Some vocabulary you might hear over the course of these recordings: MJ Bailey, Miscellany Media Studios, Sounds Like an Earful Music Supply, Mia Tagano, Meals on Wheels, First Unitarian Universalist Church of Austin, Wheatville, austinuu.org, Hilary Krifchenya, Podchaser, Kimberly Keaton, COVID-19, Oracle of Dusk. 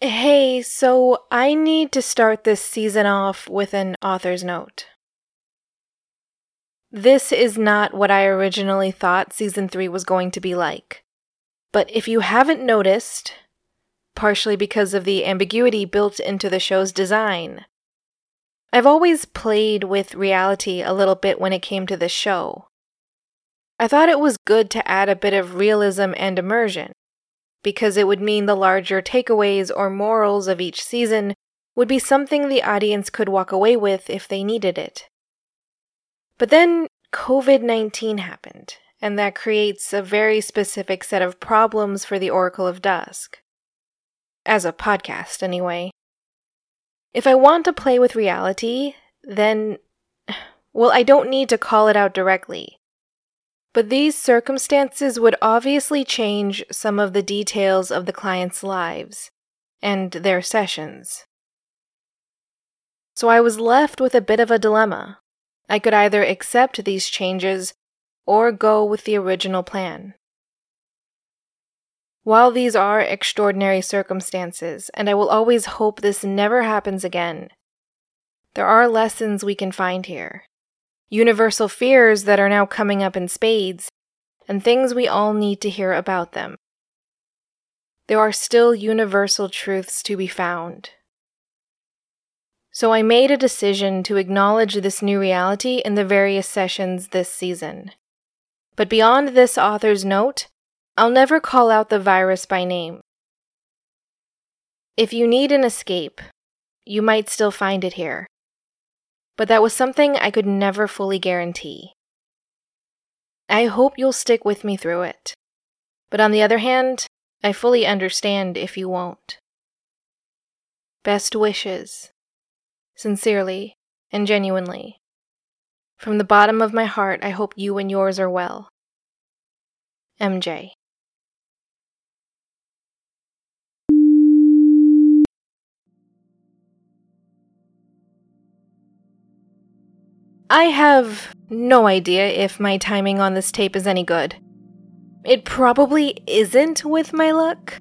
Hey, so I need to start this season off with an author's note. This is not what I originally thought Season 3 was going to be like. But if you haven't noticed, partially because of the ambiguity built into the show's design, I've always played with reality a little bit when it came to this show. I thought it was good to add a bit of realism and immersion, because it would mean the larger takeaways or morals of each season would be something the audience could walk away with if they needed it. But then COVID-19 happened, and that creates a very specific set of problems for the Oracle of Dusk. As a podcast, anyway. If I want to play with reality, then, well, I don't need to call it out directly. But these circumstances would obviously change some of the details of the clients' lives and their sessions. So I was left with a bit of a dilemma. I could either accept these changes or go with the original plan. While these are extraordinary circumstances, and I will always hope this never happens again, there are lessons we can find here. Universal fears that are now coming up in spades, and things we all need to hear about them. There are still universal truths to be found. So I made a decision to acknowledge this new reality in the various sessions this season. But beyond this author's note, I'll never call out the virus by name. If you need an escape, you might still find it here. But that was something I could never fully guarantee. I hope you'll stick with me through it. But on the other hand, I fully understand if you won't. Best wishes. Sincerely and genuinely. From the bottom of my heart, I hope you and yours are well. MJ. I have no idea if my timing on this tape is any good. It probably isn't with my luck,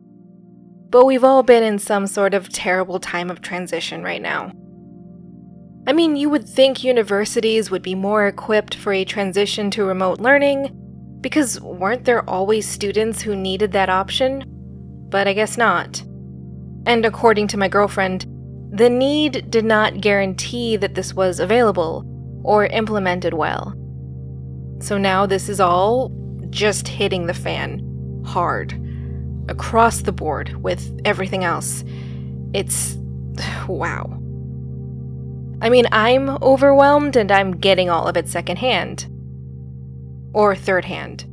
but we've all been in some sort of terrible time of transition right now. I mean, you would think universities would be more equipped for a transition to remote learning, because weren't there always students who needed that option? But I guess not. And according to my girlfriend, the need did not guarantee that this was available or implemented well. So now this is all just hitting the fan hard across the board with everything else. It's wow. I mean, I'm overwhelmed and I'm getting all of it secondhand or thirdhand.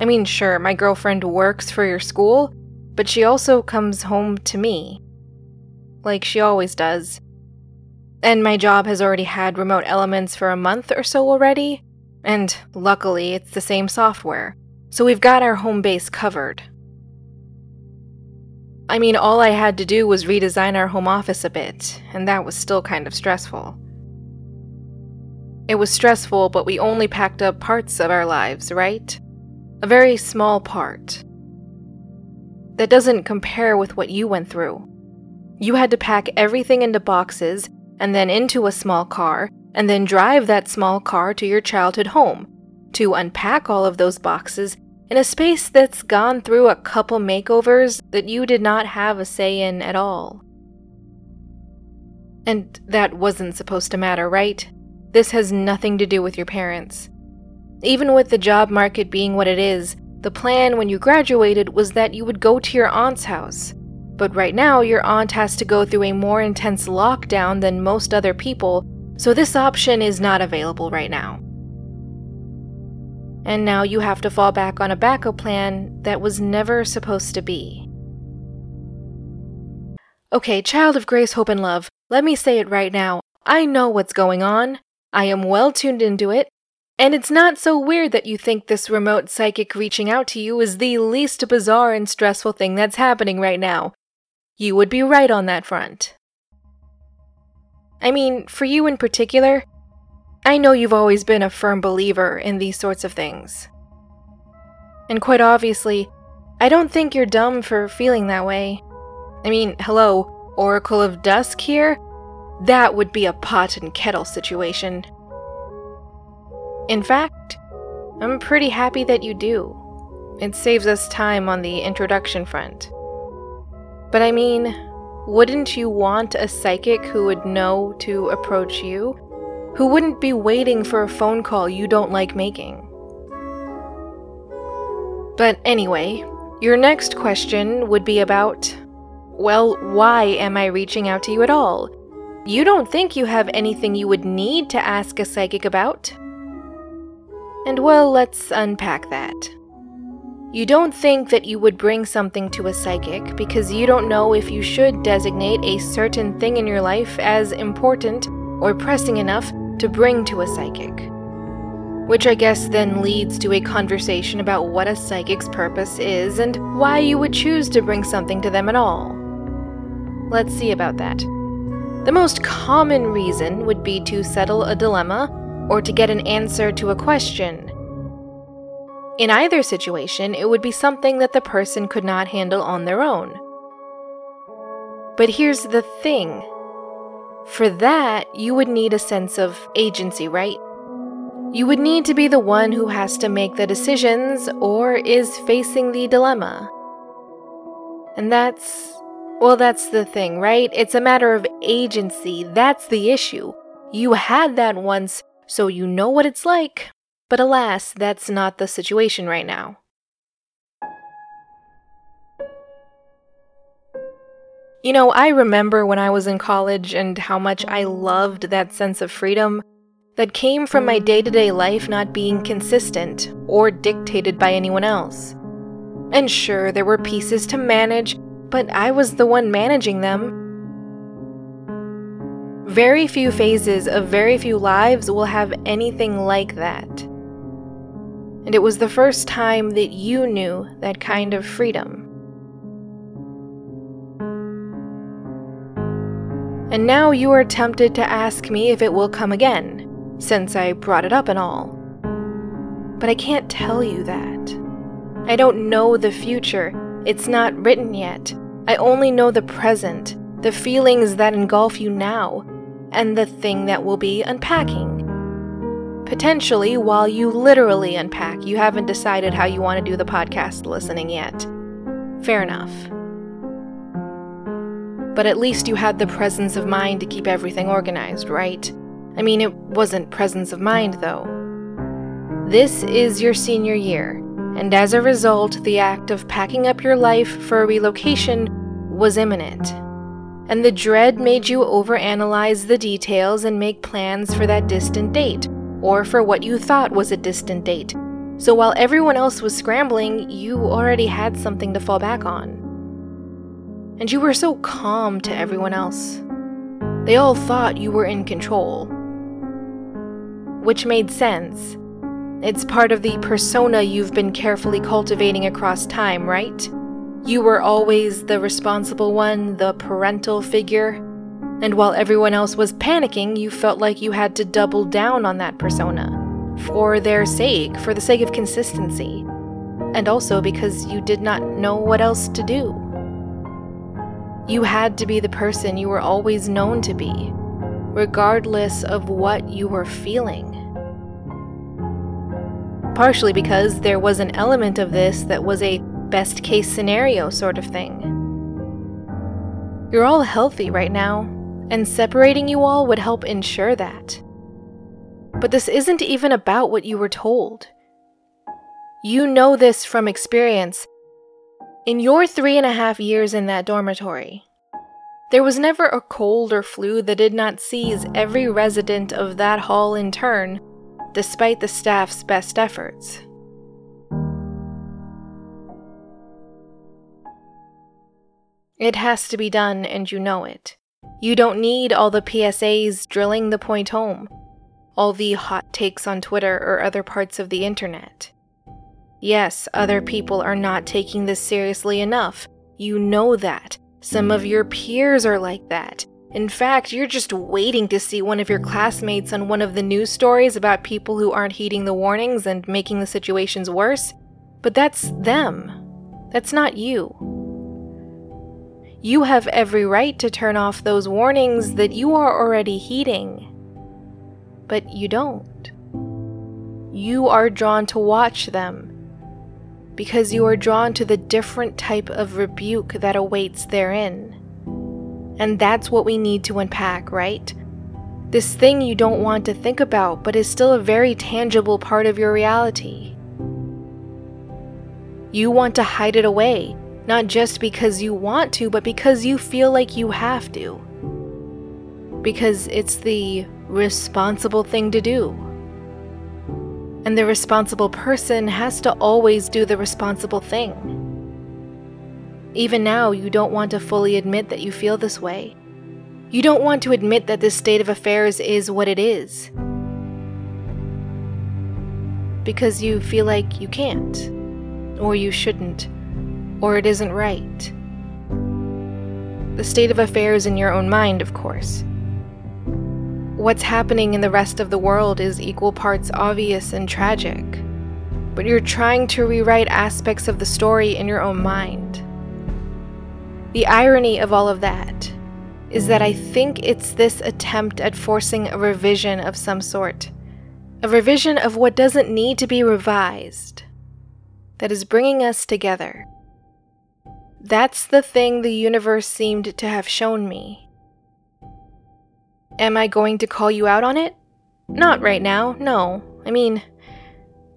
I mean, sure, my girlfriend works for your school, but she also comes home to me like she always does. And my job has already had remote elements for a month or so already, and luckily it's the same software, so we've got our home base covered. I mean, all I had to do was redesign our home office a bit, and that was still kind of stressful. It was stressful, but we only packed up parts of our lives, right? A very small part. That doesn't compare with what you went through. You had to pack everything into boxes, and then into a small car, and then drive that small car to your childhood home, to unpack all of those boxes in a space that's gone through a couple makeovers that you did not have a say in at all. And that wasn't supposed to matter, right? This has nothing to do with your parents. Even with the job market being what it is, the plan when you graduated was that you would go to your aunt's house. But right now, your aunt has to go through a more intense lockdown than most other people, so this option is not available right now. And now you have to fall back on a backup plan that was never supposed to be. Okay, child of grace, hope, and love, let me say it right now. I know what's going on, I am well tuned into it, and it's not so weird that you think this remote psychic reaching out to you is the least bizarre and stressful thing that's happening right now. You would be right on that front. I mean, for you in particular, I know you've always been a firm believer in these sorts of things. And quite obviously, I don't think you're dumb for feeling that way. I mean, hello, Oracle of Dusk here? That would be a pot and kettle situation. In fact, I'm pretty happy that you do. It saves us time on the introduction front. But I mean, wouldn't you want a psychic who would know to approach you? Who wouldn't be waiting for a phone call you don't like making? But anyway, your next question would be about, well, why am I reaching out to you at all? You don't think you have anything you would need to ask a psychic about? And well, let's unpack that. You don't think that you would bring something to a psychic because you don't know if you should designate a certain thing in your life as important or pressing enough to bring to a psychic. Which I guess then leads to a conversation about what a psychic's purpose is and why you would choose to bring something to them at all. Let's see about that. The most common reason would be to settle a dilemma or to get an answer to a question. In either situation, it would be something that the person could not handle on their own. But here's the thing. For that, you would need a sense of agency, right? You would need to be the one who has to make the decisions or is facing the dilemma. And that's the thing, right? It's a matter of agency. That's the issue. You had that once, so you know what it's like. But alas, that's not the situation right now. You know, I remember when I was in college and how much I loved that sense of freedom that came from my day-to-day life not being consistent or dictated by anyone else. And sure, there were pieces to manage, but I was the one managing them. Very few phases of very few lives will have anything like that. And it was the first time that you knew that kind of freedom. And now you are tempted to ask me if it will come again, since I brought it up and all. But I can't tell you that. I don't know the future. It's not written yet. I only know the present, the feelings that engulf you now, and the thing that will be unpacking. Potentially, while you literally unpack, you haven't decided how you want to do the podcast listening yet. Fair enough. But at least you had the presence of mind to keep everything organized, right? I mean, it wasn't presence of mind, though. This is your senior year, and as a result, the act of packing up your life for a relocation was imminent. And the dread made you overanalyze the details and make plans for that distant date, or for what you thought was a distant date. So while everyone else was scrambling, you already had something to fall back on. And you were so calm to everyone else. They all thought you were in control. Which made sense. It's part of the persona you've been carefully cultivating across time, right? You were always the responsible one, the parental figure. And while everyone else was panicking, you felt like you had to double down on that persona. For their sake, for the sake of consistency. And also because you did not know what else to do. You had to be the person you were always known to be, regardless of what you were feeling. Partially because there was an element of this that was a best-case scenario sort of thing. You're all healthy right now, and separating you all would help ensure that. But this isn't even about what you were told. You know this from experience. In your 3.5 years in that dormitory, there was never a cold or flu that did not seize every resident of that hall in turn, despite the staff's best efforts. It has to be done, and you know it. You don't need all the PSAs drilling the point home, all the hot takes on Twitter or other parts of the internet. Yes, other people are not taking this seriously enough. You know that. Some of your peers are like that. In fact, you're just waiting to see one of your classmates on one of the news stories about people who aren't heeding the warnings and making the situations worse. But that's them. That's not you. You have every right to turn off those warnings that you are already heeding. But you don't. You are drawn to watch them, because you are drawn to the different type of rebuke that awaits therein. And that's what we need to unpack, right? This thing you don't want to think about, but is still a very tangible part of your reality. You want to hide it away, not just because you want to, but because you feel like you have to. Because it's the responsible thing to do. And the responsible person has to always do the responsible thing. Even now, you don't want to fully admit that you feel this way. You don't want to admit that this state of affairs is what it is. Because you feel like you can't, or you shouldn't, or it isn't right. The state of affairs in your own mind, of course. What's happening in the rest of the world is equal parts obvious and tragic, but you're trying to rewrite aspects of the story in your own mind. The irony of all of that is that I think it's this attempt at forcing a revision of some sort, a revision of what doesn't need to be revised, that is bringing us together. That's the thing the universe seemed to have shown me. Am I going to call you out on it? Not right now, no. I mean,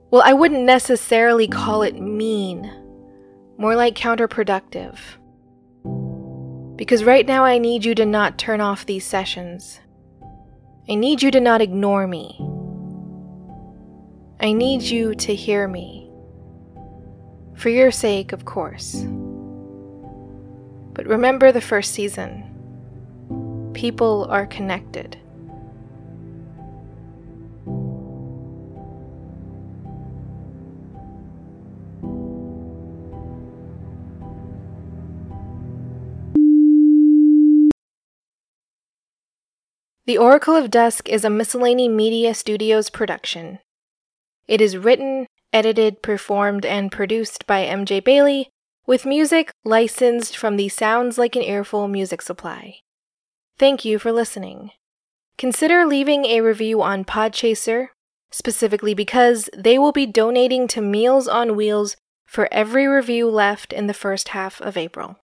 well, I wouldn't necessarily call it mean, more like counterproductive. Because right now I need you to not turn off these sessions. I need you to not ignore me. I need you to hear me. For your sake, of course. But remember the first season. People are connected. The Oracle of Dusk is a Miscellany Media Studios production. It is written, edited, performed, and produced by MJ Bailey, with music licensed from the Sounds Like an Earful Music Supply. Thank you for listening. Consider leaving a review on Podchaser, specifically because they will be donating to Meals on Wheels for every review left in the first half of April.